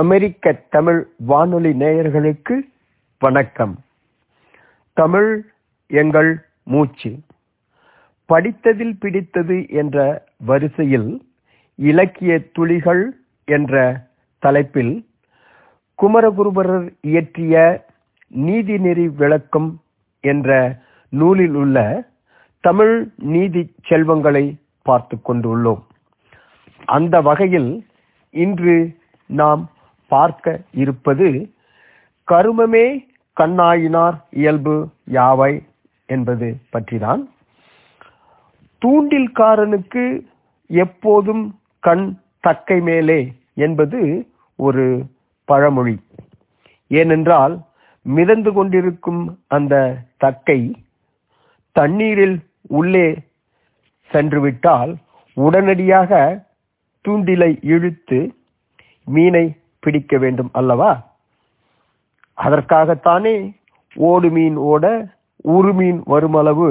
அமெரிக்க தமிழ் வானொலி நேயர்களுக்கு வணக்கம். தமிழ் எங்கள் மூச்சு. படித்ததில் பிடித்தது என்ற வரிசையில் இலக்கிய துளிகள் என்ற தலைப்பில் குமரகுருபரர் இயற்றிய நீதிநெறி விளக்கம் என்ற நூலில் உள்ள தமிழ் நீதி செல்வங்களை பார்த்து கொண்டுள்ளோம். அந்த வகையில் இன்று நாம் பார்க்க இருப்பது கருமமே கண்ணாயினார் இயல்பு யாவை என்பது பற்றிதான். தூண்டில்காரனுக்கு எப்போதும் கண் தக்கை மேலே என்பது ஒரு பழமொழி. ஏனென்றால் மிதந்து கொண்டிருக்கும் அந்த தக்கை தண்ணீரில் உள்ளே சென்றுவிட்டால் உடனடியாக தூண்டிலை இழுத்து மீனை பிடிக்க வேண்டும் அல்லவா? அதற்காகத்தானே ஓடு மீன் ஓட உரு மீன் வருமளவு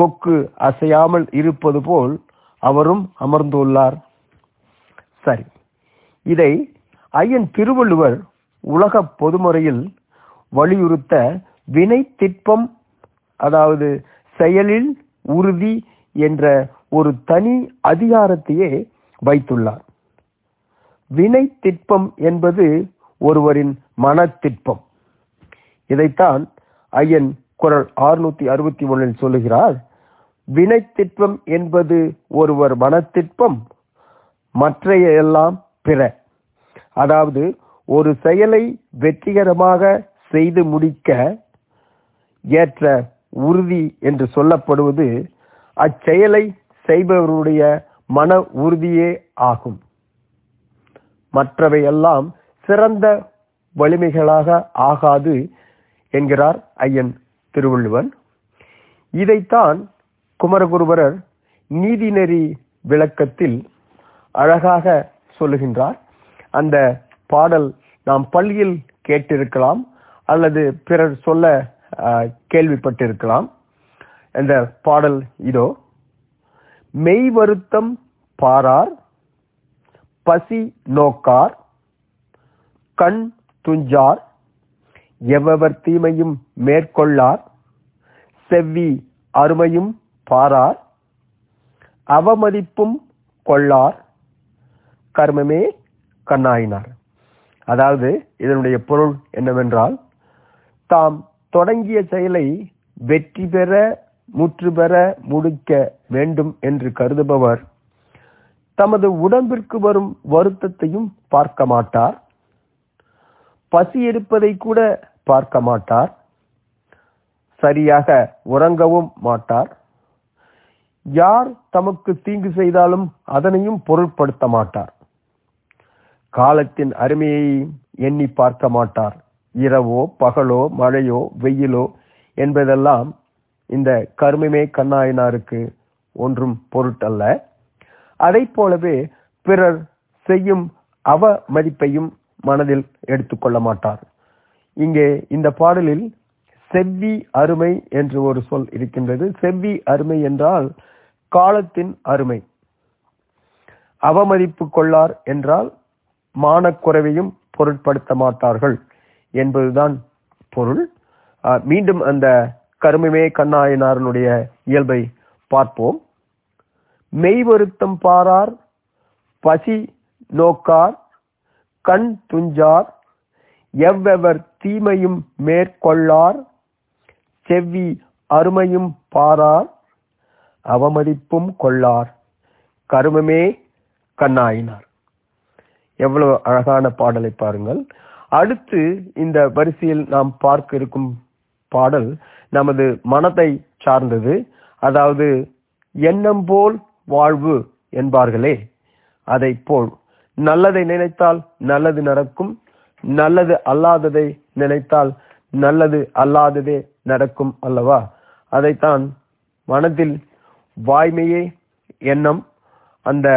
கொக்கு அசையாமல் இருப்பது போல் அவரும் அமர்ந்துள்ளார். சரி, இதை ஐயன் திருவள்ளுவர் உலக பொதுமுறையில் வலியுறுத்த வினை திட்பம், அதாவது செயலில் உறுதி என்ற ஒரு தனி அதிகாரத்தையே வைத்துள்ளார். வினை திட்பம் என்பது ஒருவரின் மனத்திட்பம். இதைத்தான் ஐயன் குறள் 661 சொல்லுகிறார். வினை திட்பம் என்பது ஒருவர் மனத்திட்பம், மற்றைய எல்லாம் பிற. அதாவது ஒரு செயலை வெற்றிகரமாக செய்து முடிக்க ஏற்ற உறுதி என்று சொல்லப்படுவது அச்செயலை செய்பவருடைய மன உறுதியே ஆகும். மற்றவையெல்லாம் சிறந்த வலிமைகளாக ஆகாது என்கிறார் ஐயன் திருவள்ளுவர். இதைத்தான் குமரகுருபரர் நீதிநெறி விளக்கத்தில் அழகாக சொல்லுகின்றார். அந்த பாடல் நாம் பள்ளியில் கேட்டிருக்கலாம் அல்லது பிறர் சொல்ல கேள்விப்பட்டிருக்கலாம். அந்த பாடல் இதோ: மெய் வருத்தம் பாரார் பசி நோக்கார் கண் துஞ்சார் எவ்வவர் தீமையும் மேற்கொள்ளார் செவ்வி அருமையும் பாரார் அவமதிப்பும் கொள்ளார் கர்மமே கண்ணாயினார். அதாவது இதனுடைய பொருள் என்னவென்றால், தாம் தொடங்கிய செயலை வெற்றி பெற முற்றுபெற முடிக்க வேண்டும் என்று கருதுபவர் தமது உடம்பிற்கு வரும் வருத்தத்தையும் பார்க்க மாட்டார், பசி இருப்பதை கூட பார்க்க மாட்டார், சரியாக உறங்கவும் மாட்டார், யார் தமக்கு தீங்கு செய்தாலும் அதனையும் பொருட்படுத்த மாட்டார், காலத்தின் அருமையையும் எண்ணி பார்க்க மாட்டார், இரவோ பகலோ மழையோ வெயிலோ என்பதெல்லாம் இந்த கருமமே கண்ணாயினாருக்கு ஒன்றும் பொருட்டல்ல. அதை போலவே பிறர் செய்யும் அவமதிப்பையும் மனதில் எடுத்துக்கொள்ள மாட்டார். இங்கே இந்த பாடலில் செவ்வி அருமை என்று ஒரு சொல் இருக்கின்றது. செவ்வி அருமை என்றால் காலத்தின் அருமை. அவமதிப்பு கொள்ளார் என்றால் மானக்குறைவையும் பொருட்படுத்த மாட்டார்கள் என்பதுதான் பொருள். மீண்டும் அந்த கருமமே கண்ணாயினாரனுடைய இயல்பை பார்ப்போம். மெய் வருத்தம் பாரார் பசி நோக்கார் கண் துஞ்சார் எவ்வவர் தீமையும் மேற்கொள்ளார் செவ்வி அருமையும் பாரார் அவமதிப்பும் கொள்ளார் கருமமே கண்ணாயினார். எவ்வளவு அழகான பாடலை பாருங்கள். அடுத்து இந்த வரிசையில் நாம் பார்க்க இருக்கும் பாடல் நமது மனத்தை சார்ந்தது. அதாவது எண்ணம் போல் வாழ்வு என்பார்களே, அதை போல் நல்லதை நினைத்தால் நல்லது நடக்கும், நல்லது அல்லாததை நினைத்தால் நல்லது அல்லாததே நடக்கும் அல்லவா? அதைத்தான் மனதில் வாய்மையே எண்ணம் அந்த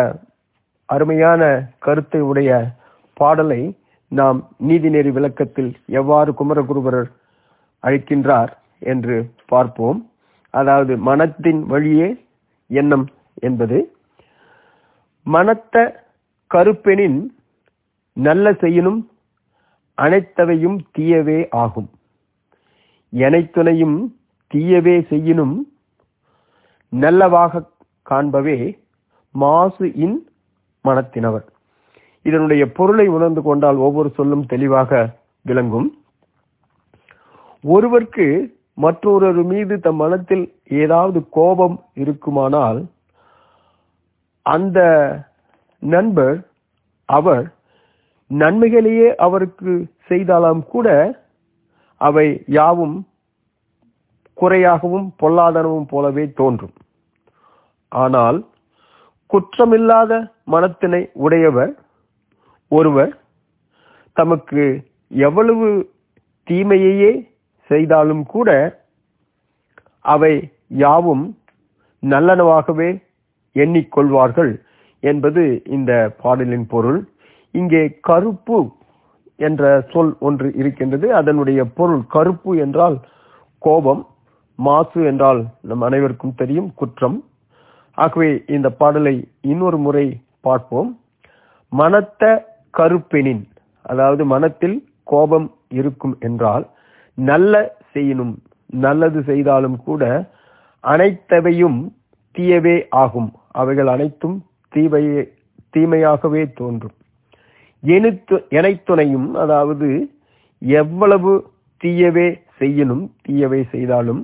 அருமையான கருத்தை உடைய பாடலை நாம் நீதிநெறி விளக்கத்தில் எவ்வாறு குமரகுருபரர் அழைக்கின்றார் என்று பார்ப்போம். அதாவது மனத்தின் வழியே எண்ணம் என்பது மனத்த கருப்பெனின் நல்ல செய்யினும் அனைத்தவையும் தீயவே ஆகும், எனைத்துணையும் தீயவே செய்யினும் நல்லவாக காண்பவே மாசு இன் மனத்தினவர். இதனுடைய பொருளை உணர்ந்து கொண்டால் ஒவ்வொரு சொல்லும் தெளிவாக விளங்கும். ஒருவருக்கு மற்றொரு மீது தம் மனத்தில் ஏதாவது கோபம் இருக்குமானால் அந்த நண்பர் அவர் நன்மைகளையே அவருக்கு செய்தாலும் கூட அவை யாவும் குறையாகவும் பொல்லாதனவும் போலவே தோன்றும். ஆனால் குற்றமில்லாத மனத்தினை உடையவர் ஒருவர் தமக்கு எவ்வளவு தீமையையே செய்தாலும் கூட அவை யாவும் நல்லனவாகவே எண்ணிக்கொள்வார்கள் என்பது இந்த பாடலின் பொருள். இங்கே கருப்பு என்ற சொல் ஒன்று இருக்கின்றது. அதனுடைய பொருள், கருப்பு என்றால் கோபம், மாசு என்றால் நம் அனைவருக்கும் தெரியும் குற்றம். ஆகவே இந்த பாடலை இன்னொரு முறை பார்ப்போம். மனத்த கருப்பெனின், அதாவது மனத்தில் கோபம் இருக்கும் என்றால் நல்ல செய்யினும், நல்லது செய்தாலும் கூட அனைத்தவையும் தீயவே ஆகும், அவைகள் அனைத்தும் தீமையாகவே தோன்றும். எனைத்துணையும், அதாவது எவ்வளவு தீயவே செய்யினும், தீயவை செய்தாலும்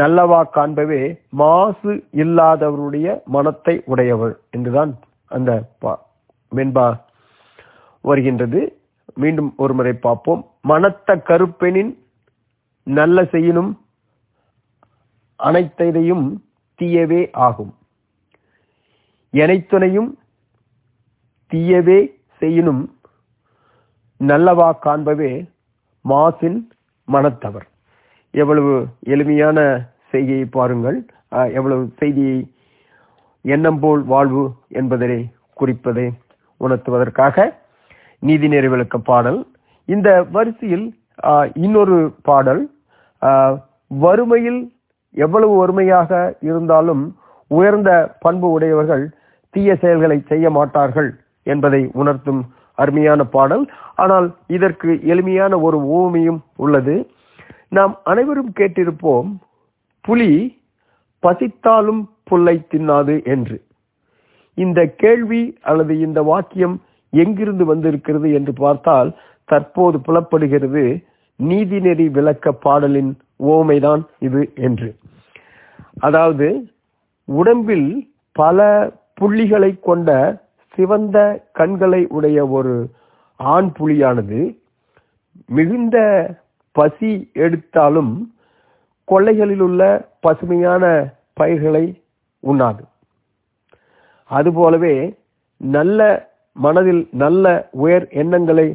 நல்லவா காண்பவே மாசு இல்லாதவருடைய மனத்தை உடையவர் என்றுதான் அந்த மென்பா வருகின்றது. மீண்டும் ஒரு முறை பார்ப்போம். மனத்த கருப்பெனின் நல்ல செய்யினும் அனைத்தையும் தீயவே ஆகும், எனைத்துணையும் தீயவே செய்யினும் நல்லவா காண்பவே மாசின் மனத்தவர். எவ்வளவு எளிமையான செய்தியை பாருங்கள், எவ்வளவு செய்தியை எண்ணம் போல் வாழ்வு என்பதை குறிப்பதை உணர்த்துவதற்காக நீதிநெறி விளக்க பாடல். இந்த வரிசையில் இன்னொரு பாடல், வறுமையில் எவ்வளவு வறுமையாக இருந்தாலும் உயர்ந்த பண்பு உடையவர்கள் தீய செயல்களை செய்ய மாட்டார்கள் என்பதை உணர்த்தும் அருமையான பாடல். ஆனால் இதற்கு எளிமையான ஒரு ஓமையும் உள்ளது. நாம் அனைவரும் கேட்டிருப்போம், புலி பசித்தாலும் புல்லை தின்னாது என்று. இந்த கேள்வி அல்லது இந்த வாக்கியம் எங்கிருந்து வந்திருக்கிறது என்று பார்த்தால் தற்போது புலப்படுகிறது நீதிநெறி விளக்க பாடலின் ஓமைதான் இது என்று. அதாவது உடம்பில் பல புள்ளிகளை கொண்ட சிவந்த கண்களை உடைய ஒரு ஆண் புலியானது மிகுந்த பசி எடுத்தாலும் கொள்ளைகளில் உள்ள பசுமையான பயிர்களை உண்ணாது. அதுபோலவே நல்ல மனதில் நல்ல உயர் எண்ணங்களை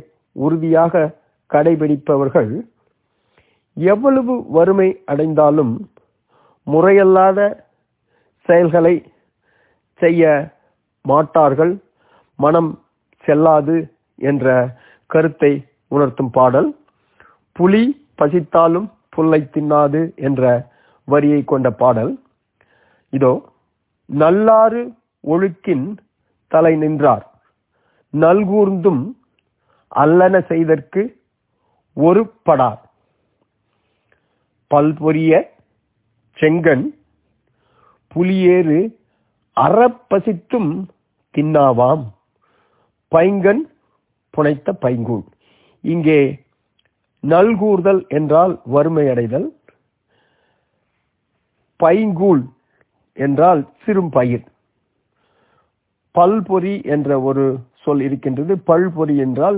உறுதியாக கடைபிடிப்பவர்கள் எவ்வளவு வறுமை அடைந்தாலும் முறையல்லாத செயல்களை செய்ய மாட்டார்கள், மனம் செல்லாது என்ற கருத்தை உணர்த்தும் பாடல். புலி பசித்தாலும் புல்லை தின்னாது என்ற வரியை கொண்ட பாடல். இதோ நல்லாறு ஒழுக்கின் தலை நின்றார் நல்கூர்ந்தும் அல்லன செய்தற்கு ஒரு படார் பல்பொரிய செங்கன் புலியேறு அறப்பசித்தும் தின்னாவாம் பைங்கன் புனைத்த பைங்கூன். இங்கே நல்கூர்தல் என்றால் வறுமையடைதல், பைங்கூல் என்றால் சிறும் பயிர், பல்பொறி என்ற ஒரு சொல் இருக்கின்றது. பல்பொறி என்றால்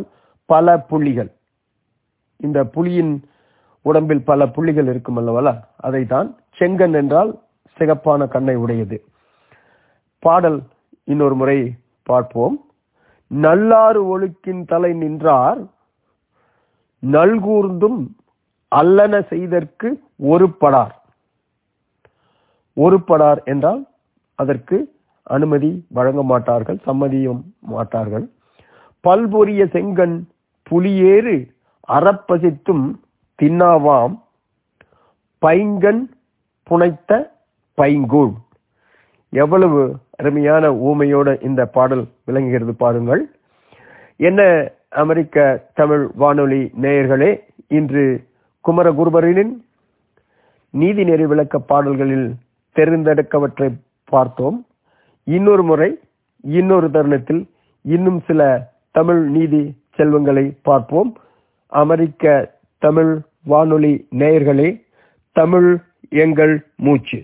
பல புள்ளிகள், இந்த புலியின் உடம்பில் பல புள்ளிகள் இருக்கும் அல்லவா, அதைத்தான். செங்கன் என்றால் சிகப்பான கண்ணை உடையது. பாடல் இன்னொரு முறை பார்ப்போம். நல்லாறு ஒழுக்கின் தலை நின்றார் நல்கூர்ந்தும் அல்லன செய்தற்கு ஒரு படார். ஒரு படார் என்றால் அதற்கு அனுமதி வழங்க மாட்டார்கள், சம்மதியும் மாட்டார்கள். பல்பொரிய செங்கன் புலியேறு அறப்பசித்தும் தின்னாவாம் பைங்கன் புனைத்த பைங்கூழ். எவ்வளவு அருமையான ஊமையோட இந்த பாடல் விளங்குகிறது பாருங்கள். என்ன அமெரிக்க தமிழ் வானொலி நேயர்களே, இன்று குமரகுருபரரின் நீதிநெறி விளக்க பாடல்களில் தெரிந்தெடுக்கவற்றை பார்த்தோம். இன்னொரு முறை, இன்னொரு தருணத்தில் இன்னும் சில தமிழ் நீதி செல்வங்களை பார்ப்போம். அமெரிக்க தமிழ் வானொலி நேயர்களே, தமிழ் எங்கள் மூச்சு.